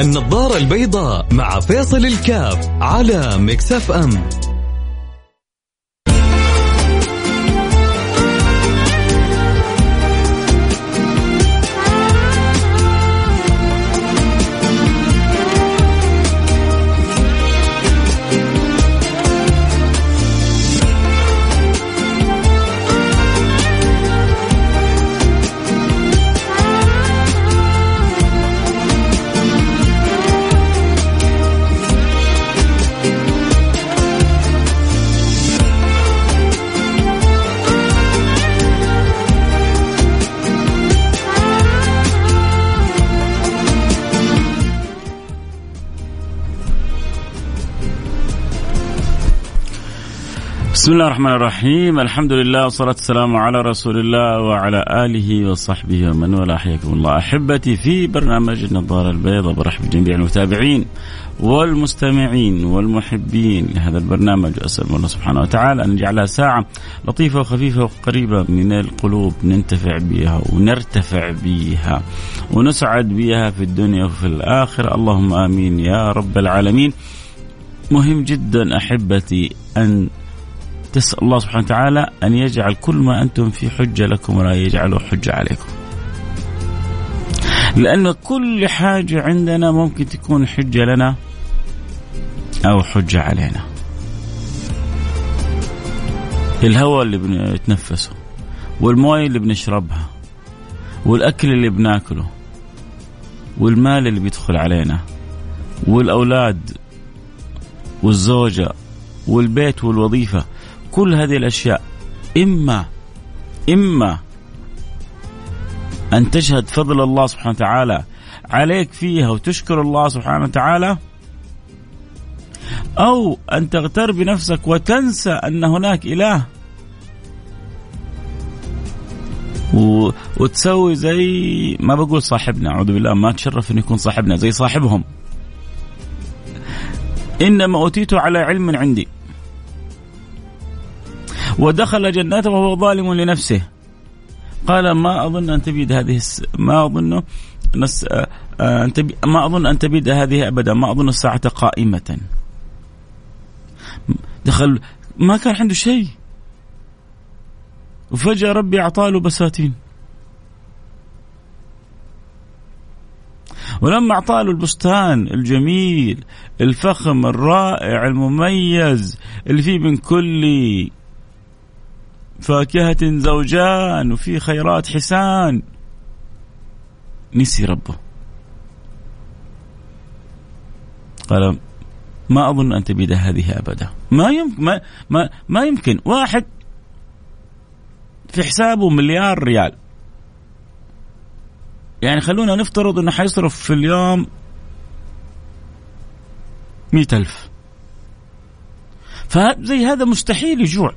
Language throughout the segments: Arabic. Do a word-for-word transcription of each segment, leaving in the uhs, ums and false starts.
النظارة البيضاء مع فيصل الكاف على ميكس اف ام. بسم الله الرحمن الرحيم. الحمد لله والصلاة والسلام على رسول الله وعلى آله وصحبه ومن والاه. حياكم الله أحبتي في برنامج النظارة البيضاء. برحب بجميع المتابعين والمستمعين والمحبين لهذا البرنامج، وأسأل الله سبحانه وتعالى أن يجعلها ساعة لطيفة وخفيفة وقريبة من القلوب، ننتفع بها ونرتفع بها ونسعد بها في الدنيا وفي الآخرة، اللهم آمين يا رب العالمين. مهم جدا أحبتي أن تسأل الله سبحانه وتعالى أن يجعل كل ما أنتم في حجة لكم ولا يجعله حجة عليكم، لأن كل حاجة عندنا ممكن تكون حجة لنا أو حجة علينا. الهواء اللي بنتنفسه، والماء اللي بنشربها، والأكل اللي بناكله، والمال اللي بيدخل علينا، والأولاد والزوجة والبيت والوظيفة، كل هذه الأشياء إما إما أن تشهد فضل الله سبحانه وتعالى عليك فيها وتشكر الله سبحانه وتعالى، أو أن تغتر بنفسك وتنسى أن هناك إله وتسوي زي ما بقول صاحبنا، أعوذ بالله، ما تشرف أن يكون صاحبنا زي صاحبهم. إنما أوتيت على علم عندي، ودخل جنته وهو ظالم لنفسه قال ما أظن أن تبيد هذه ما أظن نس... أن تبي... ما أظن أن تبيد هذه أبدا، ما أظن الساعة قائمة. دخل ما كان عنده شيء، وفجأة ربي أعطاله بساتين، ولما أعطاله البستان الجميل الفخم الرائع المميز اللي فيه من كل فاكهة زوجان وفي خيرات حسان، نسي ربه قال ما أظن أن تبيد هذه أبدا. ما يمكن ما, ما, ما يمكن واحد في حسابه مليار ريال، يعني خلونا نفترض أنه حيصرف في اليوم مئة ألف، فزي هذا مستحيل يجوع.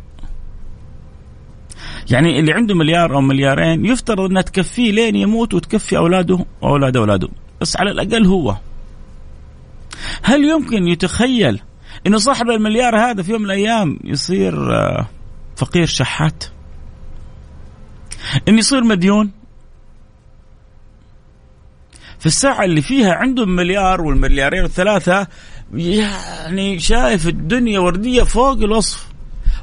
يعني اللي عنده مليار أو مليارين يفترض أنها تكفيه لين يموت وتكفي أولاده وأولاد أولاده، بس على الأقل هو. هل يمكن يتخيل أنه صاحب المليار هذا في يوم من الأيام يصير فقير شحات، أن يصير مديون؟ في الساعة اللي فيها عنده مليار والمليارين والثلاثة، يعني شايف الدنيا وردية فوق الوصف.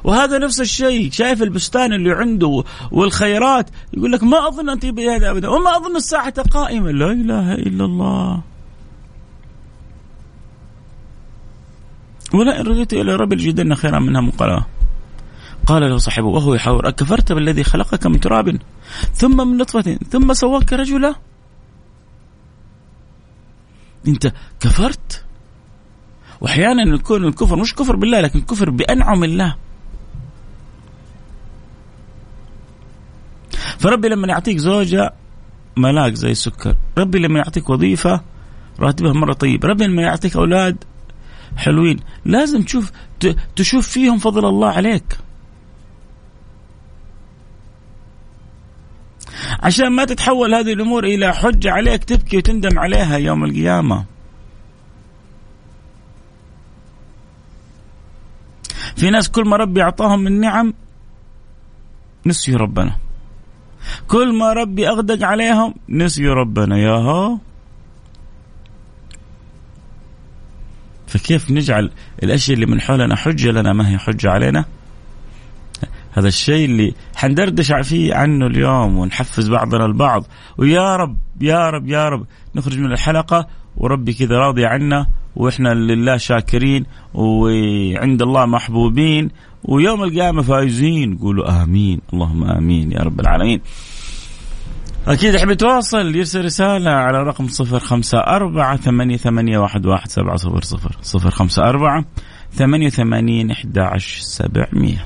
وهذا نفس الشيء، شايف البستان اللي عنده والخيرات، يقول لك ما أظن أن تبيد هذا أبدا، وما أظن الساعة قائمة. لا إله إلا الله. ولئن رجعت إلى ربي لأجدن خيرا منها منقلبا. قال له صاحبه وهو يحاور أكفرت بالذي خلقك من تراب ثم من نطفة ثم سواك رجلا؟ أنت كفرت. وأحيانا يكون الكفر مش كفر بالله، لكن كفر بأنعم الله. فربي لما يعطيك زوجة ملاك زي السكر، ربي لما يعطيك وظيفة راتبها مرة طيب، ربي لما يعطيك أولاد حلوين، لازم تشوف تشوف فيهم فضل الله عليك، عشان ما تتحول هذه الأمور إلى حجة عليك تبكي وتندم عليها يوم القيامة. في ناس كل ما ربي أعطاهم من نعم نسيوا ربنا، كل ما ربي أغدق عليهم نسيوا ربنا. ياها فكيف نجعل الأشياء اللي من حولنا حجة لنا ما هي حجة علينا؟ هذا الشيء اللي حندردش فيه عنه اليوم ونحفز بعضنا البعض، ويا رب يا رب يا رب نخرج من الحلقة وربي كذا راضي عنا وإحنا لله شاكرين وعند الله محبوبين ويوم القيامة فايزين. قولوا آمين، اللهم آمين يا رب العالمين. أكيد أحب يتواصل يرسل رسالة على رقم صفر خمسة أربعة ثمانية ثمانية واحد واحد سبعة صفر صفر صفر خمسة أربعة ثمانية ثمانين إحدى عشر سبعمية.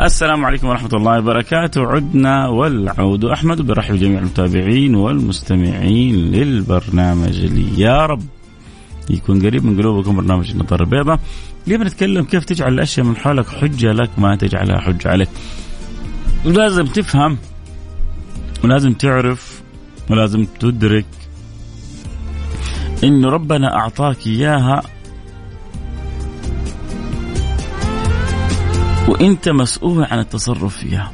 السلام عليكم ورحمة الله وبركاته. عدنا والعود أحمد. برحب جميع المتابعين والمستمعين للبرنامج اللي يا رب يكون قريب من قلوبكم، برنامج النظارة البيضاء. اليوم نتكلم كيف تجعل الأشياء من حولك حجة لك ما تجعلها حجة عليك. ولازم تفهم ولازم تعرف ولازم تدرك إنه ربنا أعطاك إياها وانت مسؤول عن التصرف فيها.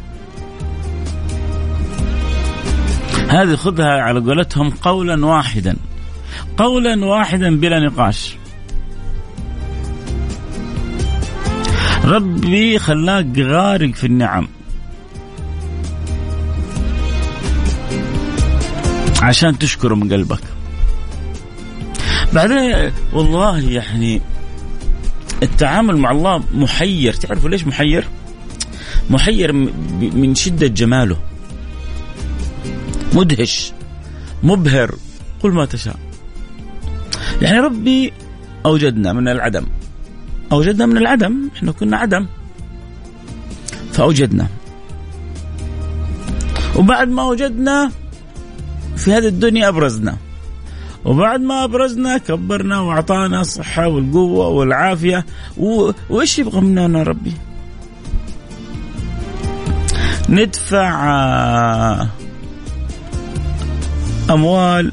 هذه خذها على قولتهم قولا واحدا قولا واحدا بلا نقاش. ربي خلاك غارق في النعم عشان تشكره من قلبك. بعدين والله يعني التعامل مع الله محير. تعرفوا ليش محير؟ محير من شدة جماله، مدهش مبهر، قل ما تشاء. يعني ربي أوجدنا من العدم، أوجدنا من العدم، إحنا كنا عدم فأوجدنا، وبعد ما أوجدنا في هذه الدنيا أبرزنا، وبعد ما أبرزنا كبرنا وأعطانا الصحة والقوة والعافية. وإيش يبغى مننا ربي؟ ندفع أموال،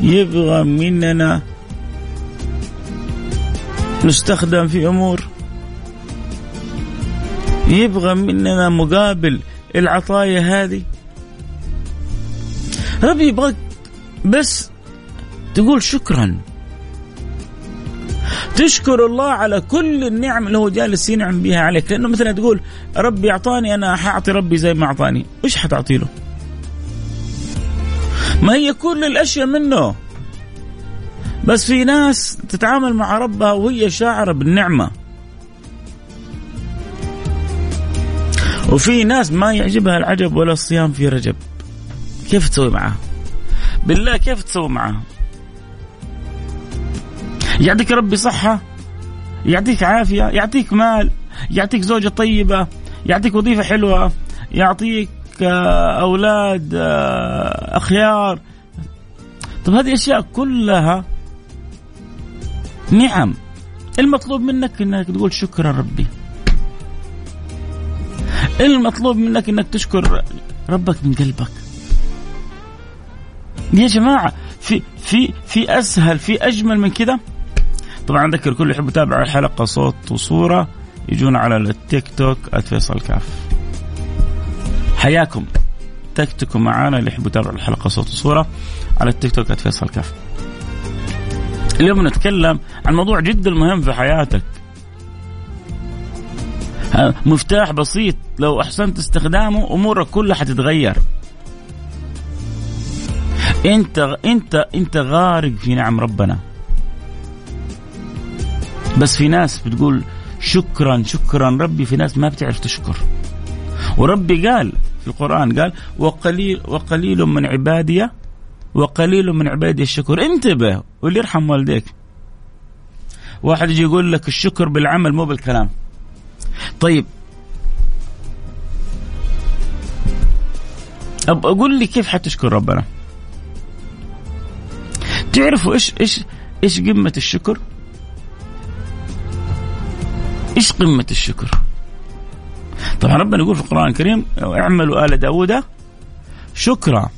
يبغى مننا نستخدم في أمور، يبغى مننا مقابل العطايا هذه. ربي يبغى بس تقول شكرا، تشكر الله على كل النعم اللي هو جالس ينعم بها عليك. لأنه مثلا تقول ربي أعطاني، أنا حأعطي ربي زي ما أعطاني. إيش حتعطي له؟ ما هي كل الأشياء منه. بس في ناس تتعامل مع ربها وهي شاعرة بالنعمة، وفي ناس ما يعجبها العجب ولا الصيام في رجب. كيف تسوي معها؟ بالله كيف تسوي معه؟ يعطيك ربي صحة، يعطيك عافية، يعطيك مال، يعطيك زوجة طيبة، يعطيك وظيفة حلوة، يعطيك أولاد أخيار. طب هذه أشياء كلها نعم. المطلوب منك أنك تقول شكرا ربي، المطلوب منك أنك تشكر ربك من قلبك. يا جماعة في في في اسهل في اجمل من كده. طبعا اذكر الكل يحب يتابع الحلقه صوت وصوره يجون على التيك توك @فيصل الكاف. حياكم تكتكوا معانا اللي يحبوا يتابعوا الحلقه صوت وصوره على التيك توك @فيصل الكاف. اليوم نتكلم عن موضوع جدا مهم في حياتك، مفتاح بسيط لو أحسنت استخدامه أمورك كلها حتتغير. أنت أنت أنت غارق في نعم ربنا، بس في ناس بتقول شكرا شكرا ربي، في ناس ما بتعرف تشكر. وربي قال في القرآن قال وقليل وقليل من عبادي وقليل من عبادي الشكر. انتبه واللي يرحم والديك. واحد يجي يقول لك الشكر بالعمل مو بالكلام. طيب أب أقول لي كيف حتشكر ربنا؟ تعرفوا إيش إيش إيش قمة الشكر؟ إيش قمة الشكر؟ طبعا ربنا يقول في القرآن الكريم اعملوا آل داود شكرا،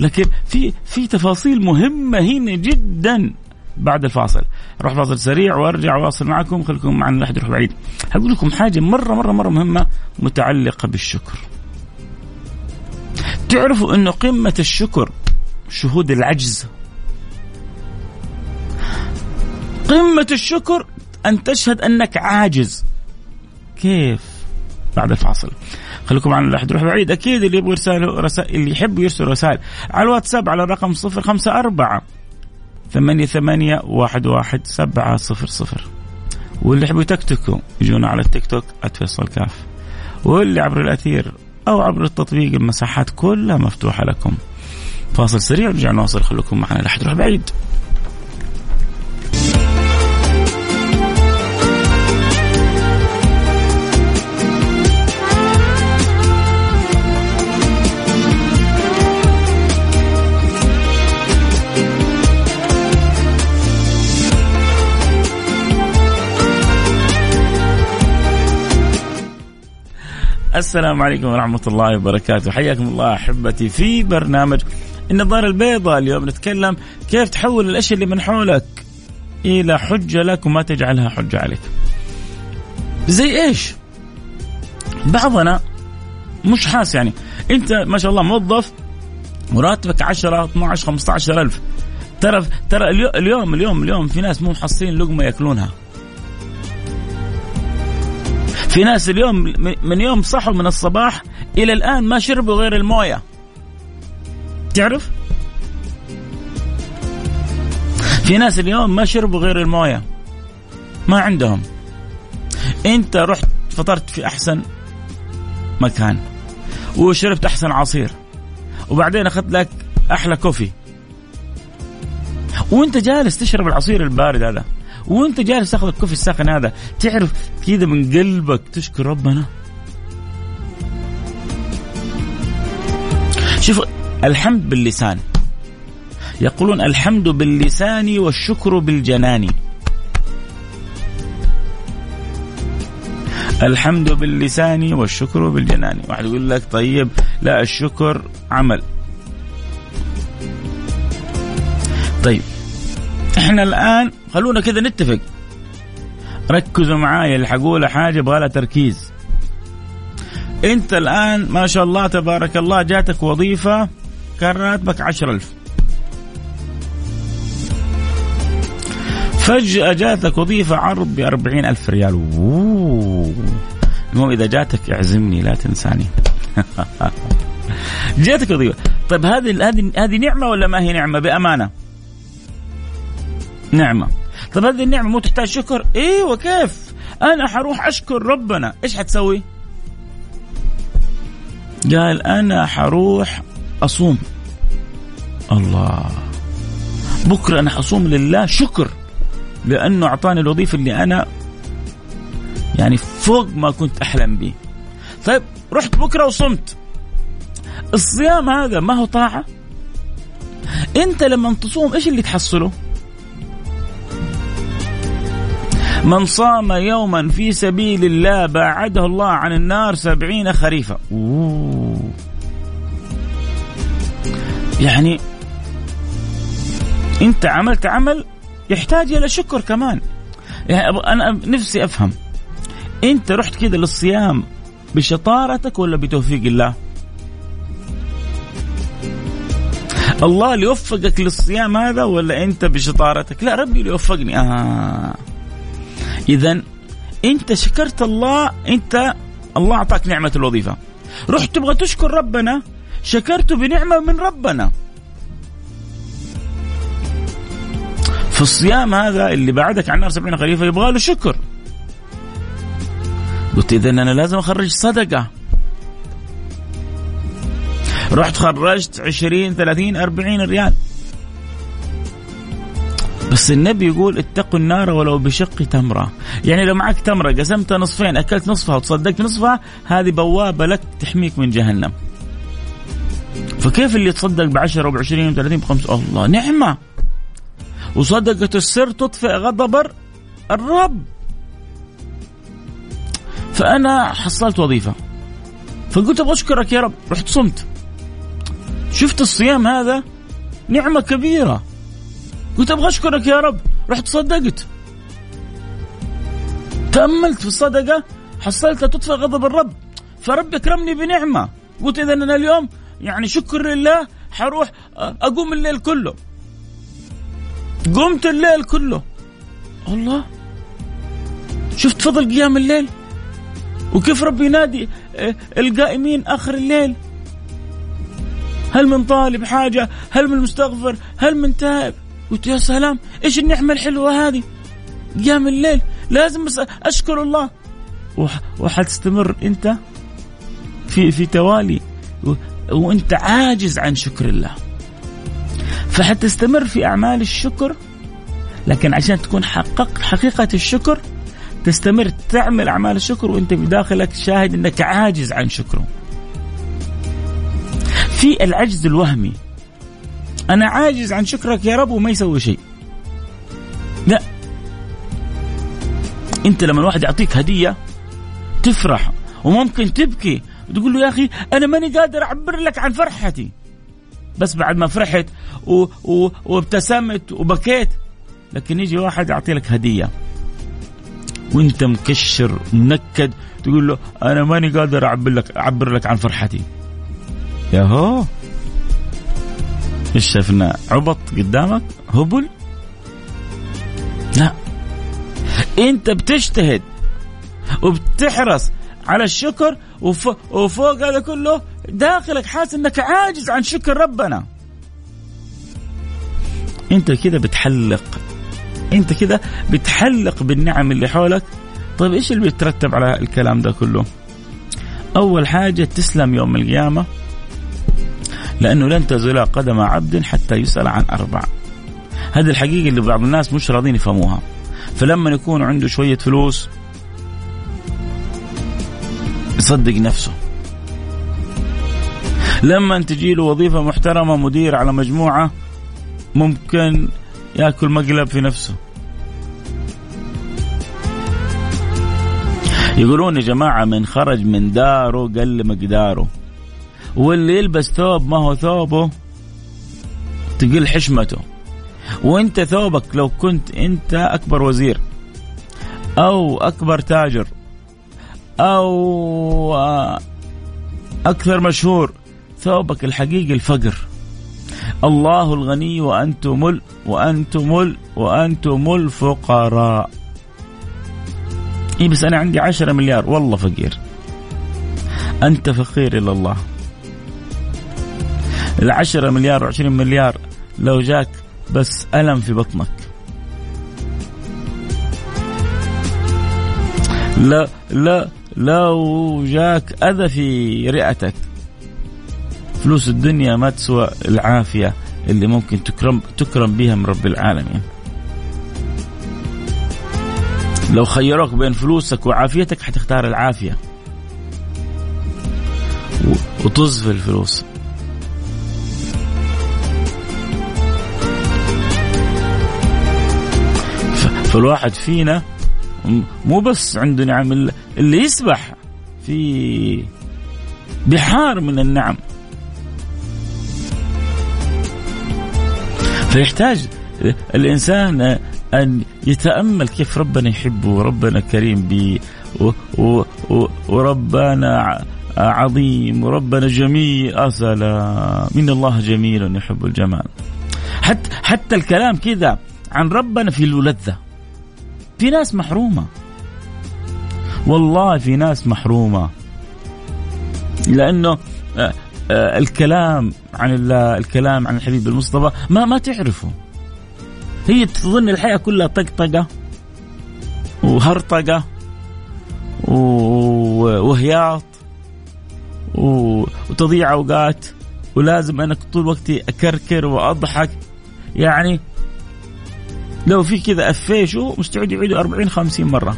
لكن في في تفاصيل مهمة هنا جدا. بعد الفاصل اروح فاصل سريع وارجع واصل معكم، خلكم معنا لا احد يروح بعيد. هقول لكم حاجه مره مره مره مهمه متعلقه بالشكر. تعرفوا انه قمه الشكر شهود العجز. قمه الشكر ان تشهد انك عاجز. كيف؟ بعد الفاصل خلكم معنا لا احد يروح بعيد. اكيد اللي يبغى يرسل رسائل، اللي يحب يرسل رسائل على الواتساب على الرقم صفر خمسة أربعة ثمانية ثمانية واحد واحد سبعة صفر صفر، واللي يحبوا يتكتكوا يجونا على التيك توك @فيصل كاف، واللي عبر الأثير أو عبر التطبيق المساحات كلها مفتوحة لكم. فاصل سريع ورجع نواصل، خلوكم معنا لا حد يروح بعيد. السلام عليكم ورحمة الله وبركاته، حياكم الله أحبتي في برنامج النظارة البيضاء. اليوم نتكلم كيف تحول الأشياء اللي من حولك إلى حجة لك وما تجعلها حجة عليك. زي إيش؟ بعضنا مش حاس، يعني أنت ما شاء الله موظف وراتبك عشرة اثنا عشر خمسة عشر ألف، ترى ترى اليوم اليوم اليوم في ناس مو محصلين لقمة يأكلونها. في ناس اليوم من يوم صحوا من الصباح إلى الآن ما شربوا غير الموية. تعرف؟ في ناس اليوم ما شربوا غير الموية، ما عندهم. أنت رحت فطرت في أحسن مكان وشربت أحسن عصير وبعدين أخذت لك أحلى كوفي، وأنت جالس تشرب العصير البارد هذا وانت جالس تاخذ الكوفي الساخن هذا. تعرف كذا من قلبك تشكر ربنا. شوف، الحمد باللسان، يقولون الحمد باللسان والشكر بالجنان. الحمد باللسان والشكر بالجنان. واحد يقول لك طيب لا الشكر عمل. طيب احنا الان خلونا كذا نتفق، ركزوا معايا، اللي حقوله حاجه يبغى لها تركيز. انت الان ما شاء الله تبارك الله جاتك وظيفه كان راتبك عشرة ألف، فجاه جاتك وظيفه عرض بأربعين ألف ريال. اوه المهم اذا جاتك اعزمني لا تنساني. جاتك وظيفه. طيب هذه هذه هذه نعمه ولا ما هي نعمه؟ بامانه نعمة. طب هذه النعمة مو تحتاج شكر؟ ايه وكيف؟ انا حروح اشكر ربنا. ايش حتسوي؟ قال انا حروح اصوم. الله، بكرة انا حصوم لله شكر لانه اعطاني الوظيفة اللي انا يعني فوق ما كنت احلم به. طيب رحت بكرة وصمت. الصيام هذا ما هو طاعة؟ انت لما تصوم ايش اللي تحصله؟ من صام يوما في سبيل الله باعده الله عن النار سبعين خريفا. أوه. يعني انت عملت عمل يحتاج الى شكر كمان. يعني انا نفسي افهم، انت رحت كده للصيام بشطارتك ولا بتوفيق الله؟ الله اللي يوفقك للصيام هذا ولا انت بشطارتك؟ لا، ربي اللي يوفقني. آه. اذا انت شكرت الله، انت الله اعطاك نعمة الوظيفة، رحت تبغى تشكر ربنا، شكرت بنعمة من ربنا. فالصيام هذا اللي بعدك عن النار سبعين خريفة يبغى له شكر. قلت إذن أنا لازم أخرج صدقة، رحت خرجت عشرين ثلاثين أربعين ريال. بس النبي يقول اتقوا النار ولو بشق تمرة. يعني لو معك تمرة قسمتها نصفين، أكلت نصفها وتصدقت نصفها، هذه بوابة لك تحميك من جهنم. فكيف اللي يتصدق بعشرة وبعشرين وثلاثين بخمس؟ الله، نعمة. وصدقة السر تطفئ غضب الرب. فأنا حصلت وظيفة فقلت أبغى أشكرك يا رب، رحت صمت. شفت الصيام هذا نعمة كبيرة، قلت أبغى أشكرك يا رب، رحت صدقت. تأملت في الصدقة حصلتها تطفئ غضب الرب، فرب أكرمني بنعمة. قلت إذا أنا اليوم يعني شكر لله، حروح أقوم الليل كله. قمت الليل كله، الله، شفت فضل قيام الليل وكيف ربي ينادي القائمين آخر الليل. هل من طالب حاجة؟ هل من مستغفر؟ هل من تائب؟ قلت يا سلام، إيش النعمة الحلوة هذه، قيام الليل. لازم أشكر الله، وحتستمر أنت في في توالي وأنت عاجز عن شكر الله. فحتستمر في أعمال الشكر، لكن عشان تكون حقق حقيقة الشكر تستمر تعمل أعمال الشكر وأنت بداخلك شاهد أنك عاجز عن شكره. في العجز الوهمي، أنا عاجز عن شكرك يا رب وما يسوي شيء. لا، أنت لما الواحد يعطيك هدية تفرح وممكن تبكي وتقول له يا أخي أنا ماني قادر أعبر لك عن فرحتي، بس بعد ما فرحت و... و... وابتسمت وبكيت. لكن يجي واحد يعطي لك هدية وانت مكشر منكد تقول له انا ماني قادر اعبر لك اعبر لك عن فرحتي. يا هو ايش شفنا، عبط قدامك، هبل. لا، انت بتجتهد وبتحرص على الشكر، وف... وفوق هذا كله داخلك حاسس انك عاجز عن شكر ربنا. انت كده بتحلق، انت كده بتحلق بالنعم اللي حولك. طيب ايش اللي بيترتب على الكلام ده كله؟ اول حاجة تسلم يوم القيامة، لانه لن تزول قدم عبد حتى يسأل عن اربع. هذه الحقيقة اللي بعض الناس مش راضين يفهموها. فلما يكون عنده شوية فلوس يصدق نفسه، لما تجيله وظيفة محترمة مدير على مجموعة ممكن يأكل مقلب في نفسه. يقولون يا جماعة من خرج من داره قل مقداره، واللي يلبس ثوب ما هو ثوبه تقل حشمته. وانت ثوبك لو كنت انت اكبر وزير او اكبر تاجر او اكثر مشهور، ثوبك الحقيقي الفقر. الله الغني وأنتم ال وأنتم ال وأنتم الفقراء. إيه بس أنا عندي عشرة مليار، والله فقير. أنت فقير إلى الله. العشرة مليار وعشرين مليار لو جاك بس ألم في بطنك، لا لا لو جاك أذى في رئتك. فلوس الدنيا ما تسوى العافية اللي ممكن تكرم تكرم بها من رب العالمين. لو خيروك بين فلوسك وعافيتك حتختار العافية وتزف الفلوس. فالواحد فينا مو بس عنده نعم، اللي يسبح في بحار من النعم، فيحتاج الإنسان أن يتأمل كيف ربنا يحبه، ربنا كريم بي، وربنا عظيم، وربنا جميل. أصلا من الله جميل يحب الجمال. حتى حتى الكلام كذا عن ربنا في اللذة، في ناس محرومة، والله في ناس محرومة، لأنه الكلام عن الله، الكلام عن الحبيب المصطفى ما ما تعرفه. هي تظن الحياة كلها طقطقة وهرطقة وهياط وتضيع أوقات، ولازم أنا طول وقتي أكركر وأضحك. يعني لو في كذا أفيشوا مستعد يعيدوا أربعين خمسين مرة.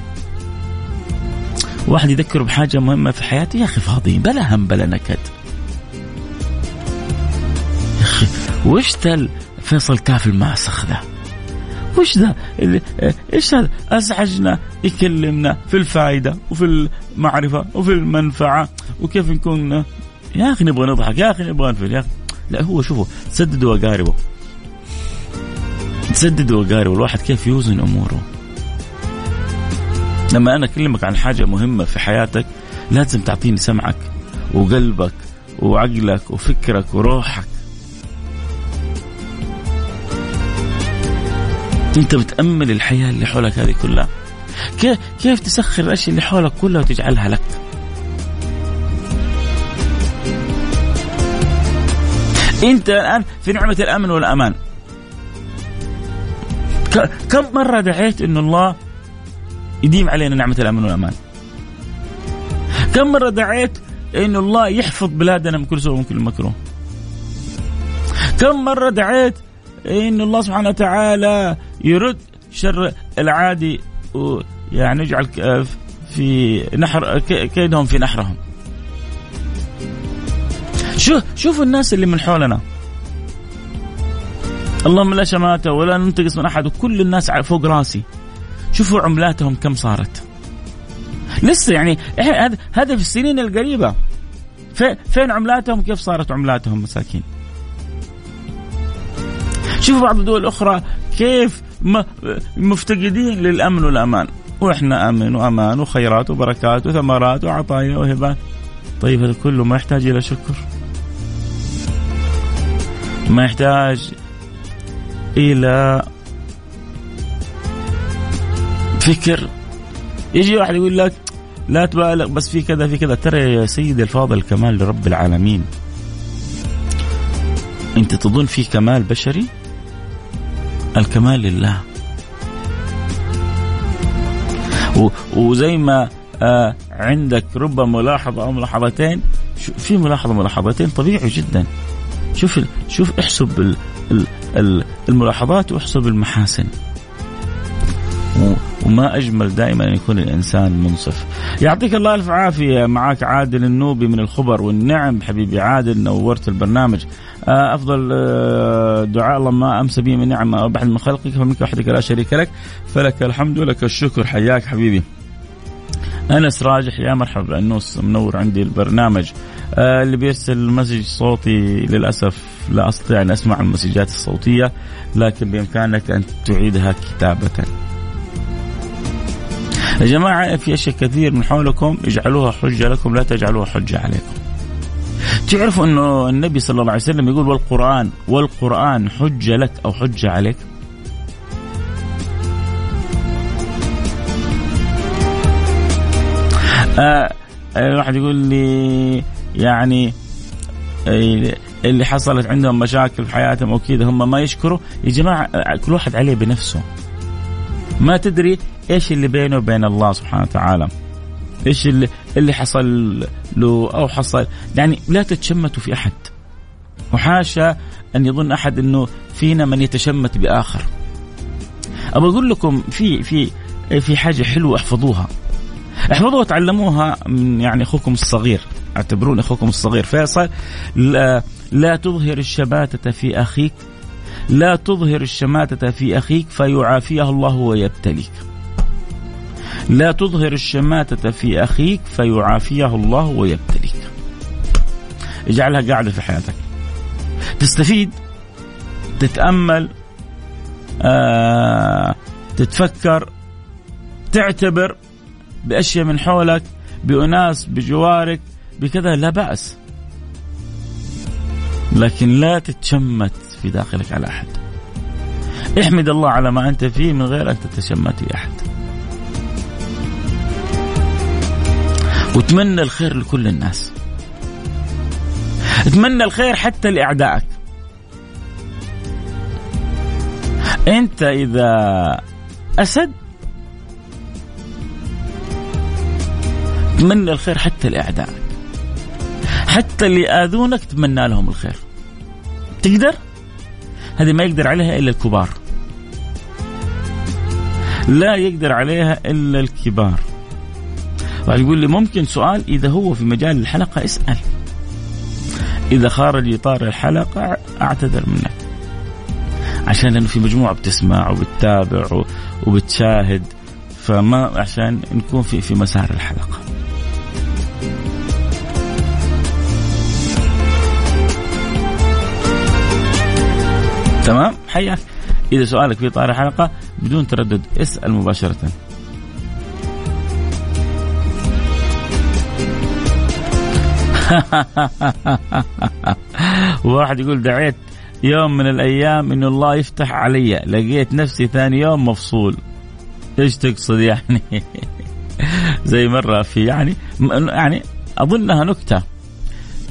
واحد يذكره بحاجة مهمة في حياتي، يا أخي فاضيين بلا هم بلا نكد. يا أخي وإيش تل فيصل كاف الماسخ ذا؟ وإيش ذا؟ إيش هذا؟ أزعجنا، يكلمنا في الفائدة وفي المعرفة وفي المنفعة وكيف نكون. يا أخي نبغى نضحك، يا أخي نبغى نفل، يا أخي لا. هو شوفوا سددوا وقاربوا، سددوا وقاربوا. الواحد كيف يوزن أموره؟ لما أنا أكلمك عن حاجة مهمة في حياتك لازم تعطيني سمعك وقلبك وعقلك وفكرك وروحك. أنت بتأمل الحياة اللي حولك هذه كلها، كيف تسخر الأشياء اللي حولك كلها وتجعلها لك. أنت الآن في نعمة الأمن والأمان. كم مرة دعيت إنه الله يديم علينا نعمة الأمن والأمان؟ كم مرة دعيت إنه الله يحفظ بلادنا من كل سوء ومن كل مكروه؟ كم مرة دعيت إنه الله سبحانه وتعالى يرد شر العادي، ويعني يجعل في نحر كيدهم في نحرهم. شو شوفوا الناس اللي من حولنا، اللهم لا شماتة ولا ننتقص من أحد، وكل الناس فوق راسي. شوفوا عملاتهم كم صارت لسه، يعني هذا في السنين القريبة. فين عملاتهم؟ كيف صارت عملاتهم؟ مساكين. شوفوا بعض الدول الأخرى كيف مفتقدين للأمن والأمان، وإحنا أمن وأمان وخيرات وبركات وثمرات وعطايا وهبات. طيب هذا كله ما يحتاج إلى شكر، ما يحتاج إلى فكر. يجي واحد يقول لك لا تبالغ، بس في كذا في كذا. ترى يا سيدي الفاضل، الكمال لرب العالمين. انت تظن في كمال بشري؟ الكمال لله. وزي ما عندك رب ملاحظة أو ملاحظتين، في ملاحظة ملاحظتين طبيعي جدا. شوف شوف احسب الملاحظات واحسب المحاسن. وما أجمل دائما أن يكون الإنسان منصف. يعطيك الله ألف عافية. معاك عادل النوبي من الخبر والنعم. حبيبي عادل، نورت البرنامج. أفضل دعاء اللهم أمس بي من نعمة وبحد من خلقك، فمنك وحدك لا شريك لك، فلك الحمد ولك الشكر. حياك حبيبي أنس راجح، يا مرحبا أنوس، منور عندي البرنامج. آه اللي بيرسل مسج صوتي للأسف لا أستطيع أن أسمع المسجات الصوتية، لكن بإمكانك أن تعيدها كتابة. يا جماعة في أشياء كثير من حولكم اجعلوها حجة لكم، لا تجعلوها حجة عليكم. تعرفوا أنه النبي صلى الله عليه وسلم يقول والقرآن والقرآن حجة لك أو حجة عليك. آه الواحد يقول لي يعني اللي حصلت عندهم مشاكل في حياتهم وكذا هم ما يشكروا. يا جماعة كل واحد عليه بنفسه، ما تدري إيش اللي بينه وبين الله سبحانه وتعالى، إيش اللي اللي حصل له أو حصل. يعني لا تتشمتوا في أحد، وحاشا أن يظن أحد إنه فينا من يتشمت بآخر. أبغى أقول لكم في في في حاجة حلوة، احفظوها احفظوها وتعلموها من يعني أخوكم الصغير. اعتبرون أخوكم الصغير فيصل. لا, لا تظهر الشماتة في أخيك، لا تظهر الشماتة في أخيك فيعافيه الله ويبتليك. لا تظهر الشماتة في أخيك فيعافيه الله ويبتليك. اجعلها قاعدة في حياتك، تستفيد، تتأمل، آه تتفكر، تعتبر بأشياء من حولك، بأناس بجوارك بكذا، لا بأس، لكن لا تتشمت في داخلك على أحد. احمد الله على ما أنت فيه من غير أن تتشمت في أحد، وتمنى الخير لكل الناس، اتمنى الخير حتى لأعدائك. أنت إذا أسد تمنى الخير حتى لأعدائك، حتى اللي آذونك تمنى لهم الخير. تقدر؟ هذه ما يقدر عليها إلا الكبار، لا يقدر عليها إلا الكبار. ويقول لي ممكن سؤال؟ إذا هو في مجال الحلقة اسأل، إذا خارج إطار الحلقة أعتذر منك، عشان لأنه في مجموعة بتسمع وبتتابع وبتشاهد، فما عشان نكون في في مسار الحلقة. تمام؟ حياك. إذا سؤالك في إطار الحلقة بدون تردد اسأل مباشرة. واحد يقول دعيت يوم من الأيام إنه الله يفتح علي، لقيت نفسي ثاني يوم مفصول. إيش تقصد يعني؟ زي مرة في يعني يعني أظنها نكتة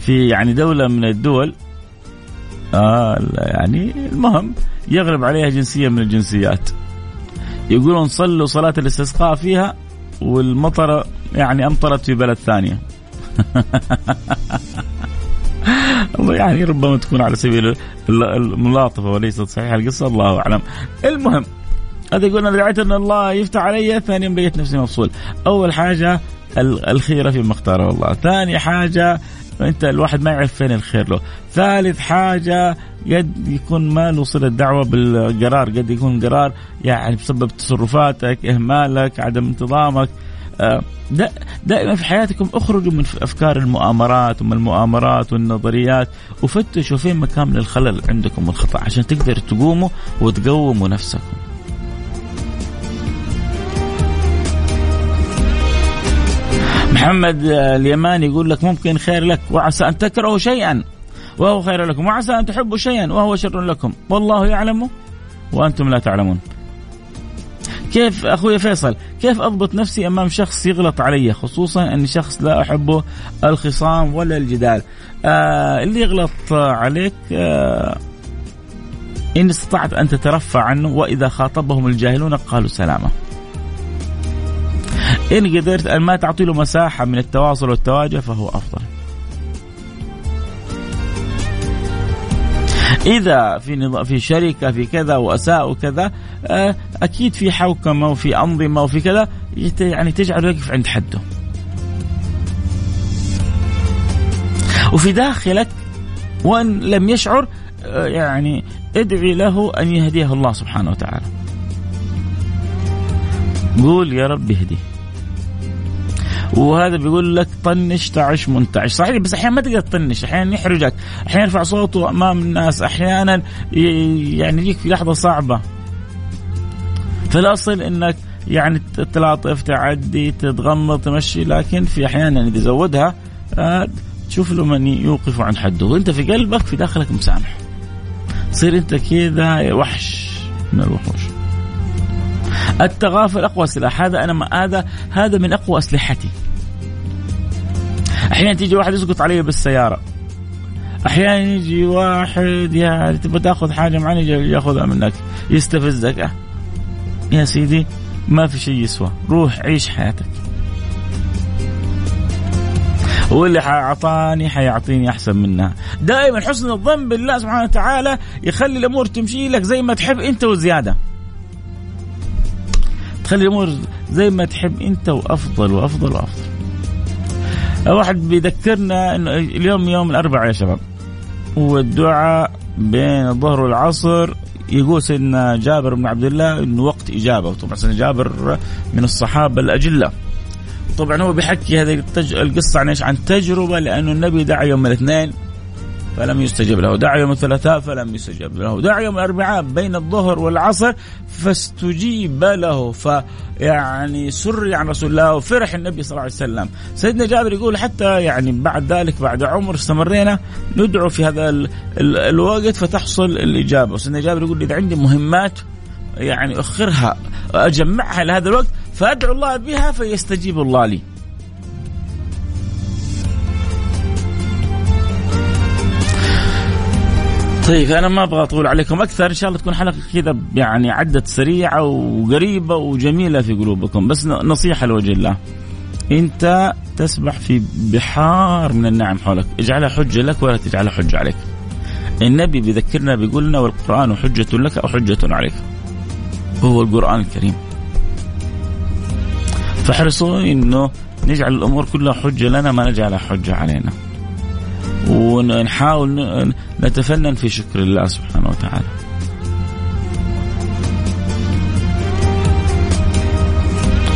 في يعني دولة من الدول، آه يعني المهم يغلب عليها جنسية من الجنسيات، يقولون صلوا صلاة الاستسقاء فيها، والمطر يعني أمطرت في بلد ثانية. يعني ربما تكون على سبيل الملاطفة وليست صحيحة القصة، الله أعلم. المهم هذا يقول أنا دعيت أن الله يفتح علي، ثاني يوم لقيت نفسي مفصول. أول حاجة الخيرة في مختار والله، ثاني حاجة أنت الواحد ما يعرف فين الخير له، ثالث حاجة قد يكون ما وصل الدعوة بالقرار، قد يكون قرار يعني بسبب تصرفاتك، إهمالك، عدم انتظامك. دائما في حياتكم اخرجوا من أفكار المؤامرات ومن المؤامرات والنظريات، وفتشوا فين مكان الخلل عندكم والخطأ، عشان تقدر تقوموا وتقوموا نفسكم. محمد اليماني يقول لك ممكن خير لك وعسى أن تكرهوا شيئا وهو خير لكم، وعسى أن تحبوا شيئا وهو شر لكم، والله يعلم وأنتم لا تعلمون. كيف أخوي فيصل كيف أضبط نفسي أمام شخص يغلط علي، خصوصا أني شخص لا أحبه الخصام ولا الجدال؟ آه اللي يغلط عليك آه إن استطعت أن تترفع عنه، وإذا خاطبهم الجاهلون قالوا سلامة. إن قدرت أن ما تعطي له مساحة من التواصل والتواجه فهو أفضل. إذا في نظام في شركة في كذا وأساء وكذا، أكيد في حوكمة وفي أنظمة وفي كذا يعني تجعله يقف عند حده، وفي داخلك وأن لم يشعر يعني ادعي له أن يهديه الله سبحانه وتعالى. قول يا رب اهديه. وهذا بيقول لك طنش تعش منتعش، صحيح، بس أحيانا ما تقدر تطنش، أحيانا يحرجك، أحيانا يرفع صوته أمام الناس، أحيانا يعني يجيك في لحظة صعبة. فالأصل إنك يعني تتلاطف، تعدي، تتغمض، تمشي، لكن في أحيانا إذا زودها تشوف له من يوقف عن حده، وأنت في قلبك في داخلك مسامح، تصير أنت كذا وحش من الوحوش. التغافل أقوى سلاح، هذا أنا ما هذا هذا من أقوى أسلحتي. أحيانا تيجي واحد يسقط علي بالسيارة، أحيانا يجي واحد يعني تبغى تأخذ حاجة معنا يأخذها منك، يستفزك. يا سيدي ما في شيء يسوى، روح عيش حياتك، واللي حيعطاني حيعطيني أحسن منها. دائما حسن الظن بالله سبحانه وتعالى يخلي الأمور تمشي لك زي ما تحب أنت وزيادة، خلي الأمور زي ما تحب أنت وأفضل وأفضل وأفضل. واحد بيذكرنا إنه اليوم يوم الأربعاء يا شباب، والدعاء بين الظهر والعصر، يقول سيدنا جابر بن عبد الله إنه وقت إجابة، وطبعا سيدنا جابر من الصحابة الأجلة، طبعا هو بيحكي هذه القصة عن إيش؟ عن تجربة، لأنه النبي دعا يوم الاثنين فلم يستجب له دعا يوم الثلاثاء فلم يستجب له دعا يوم الأربعاء بين الظهر والعصر فاستجيب له. فيعني سر عن رسول الله وفرح النبي صلى الله عليه وسلم. سيدنا جابر يقول حتى يعني بعد ذلك بعد عمر استمرينا ندعو في هذا ال ال الوقت فتحصل الإجابة. سيدنا جابر يقول إذا عندي مهمات يعني أخرها أجمعها لهذا الوقت فأدعو الله بها فيستجيب الله لي. طيب أنا ما أبغى أطول عليكم أكثر، إن شاء الله تكون حلقة كذا يعني عدت سريعة وقريبة وجميلة في قلوبكم. بس نصيحة لوجه الله، أنت تسبح في بحار من النعم حولك، اجعلها حجة لك ولا تجعلها حجة عليك. النبي بيذكرنا بيقولنا والقرآن حجة لك أو حجة عليك، هو القرآن الكريم. فحرصوا إنه نجعل الأمور كلها حجة لنا ما نجعلها حجة علينا، ونحاول نتفنن في شكر الله سبحانه وتعالى.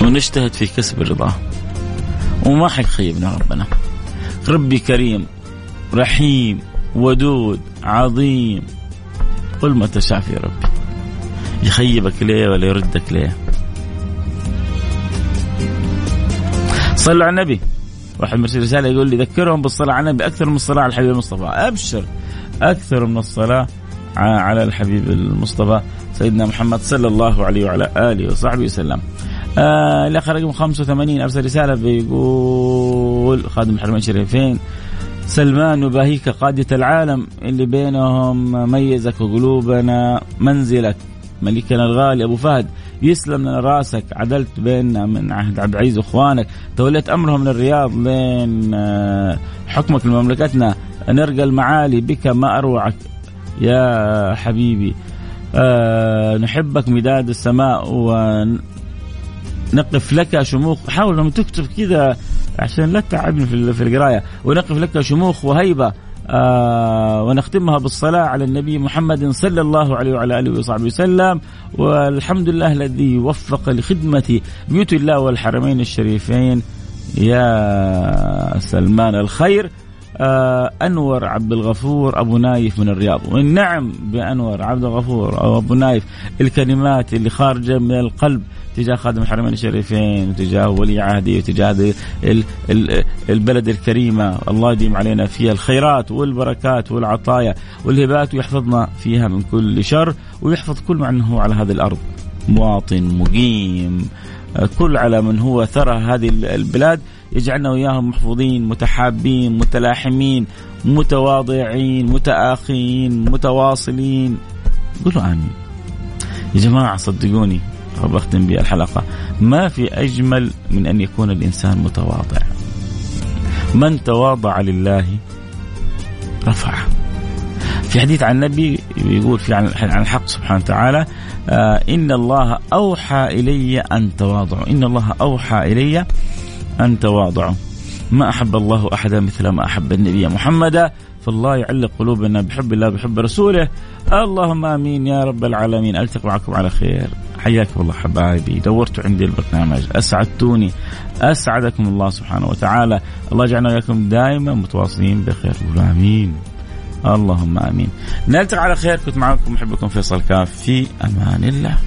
ونجتهد في كسب الرضا، وما حد خيبنا ربنا. ربي كريم رحيم ودود عظيم، قل ما تشاء يا ربي. يخيبك ليه ولا يردك ليه؟ صلوا على النبي. واحد مرسل رسالة يقول لي ذكرهم بالصلاة على النبي أكثر من الصلاة على الحبيب المصطفى. أبشر، أكثر من الصلاة على الحبيب المصطفى سيدنا محمد صلى الله عليه وعلى آله وصحبه وسلم. آه الأخ رقم خمسة وثمانين أرسل رسالة بيقول خادم الحرمين الشريفين سلمان وباهيك قادة العالم اللي بينهم ميزك وقلوبنا منزلك ملكنا الغالي أبو فهد، يسلم لنا راسك، عدلت بيننا من عهد عبد العزيز وإخوانك، توليت أمرهم من الرياض لين حكمك لمملكتنا، نرجى المعالي بك ما أروعك يا حبيبي، نحبك مداد السماء ونقف لك شموخ. حاول أن تكتب كذا عشان لا تتعبني في القراية. ونقف لك شموخ وهيبة. آه ونختمها بالصلاة على النبي محمد صلى الله عليه وعلى آله وصحبه وسلم. والحمد لله الذي وفق لخدمة بيوت الله والحرمين الشريفين يا سلمان الخير. آه أنور عبد الغفور أبو نايف من الرياض. والنعم بأنور عبد الغفور أو أبو نايف، الكلمات اللي خارجة من القلب تجاه خادم الحرمين الشريفين وتجاه ولي عهدي وتجاه البلد الكريمة، الله يديم علينا فيها الخيرات والبركات والعطايا والهبات، ويحفظنا فيها من كل شر، ويحفظ كل من هو على هذه الأرض مواطن مقيم، كل على من هو ثرى هذه البلاد، يجعلنا وياهم محفوظين متحابين متلاحمين متواضعين متآخين متواصلين. قولوا آمين يا جماعة، صدقوني. وبختم بها الحلقة، ما في أجمل من أن يكون الإنسان متواضع. من تواضع لله رفعه. في حديث عن النبي يقول في عن الحق سبحانه وتعالى آه إن الله أوحى إلي أن تواضعوا، إن الله أوحى إلي أن تواضعوا، ما أحب الله أحدا مثل ما أحب النبي محمدا، فالله يعلق قلوبنا بحب الله بحب رسوله. اللهم آمين يا رب العالمين. ألتقي معكم على خير. حياكم الله حبايبي، دورتوا عندي البرنامج، أسعدتوني، أسعدكم الله سبحانه وتعالى. الله يجعلنا وياكم دائما متواصلين بخير. آمين، اللهم آمين. نلتقي على خير. كنت معكم محبكم فيصل الكاف، في أمان الله.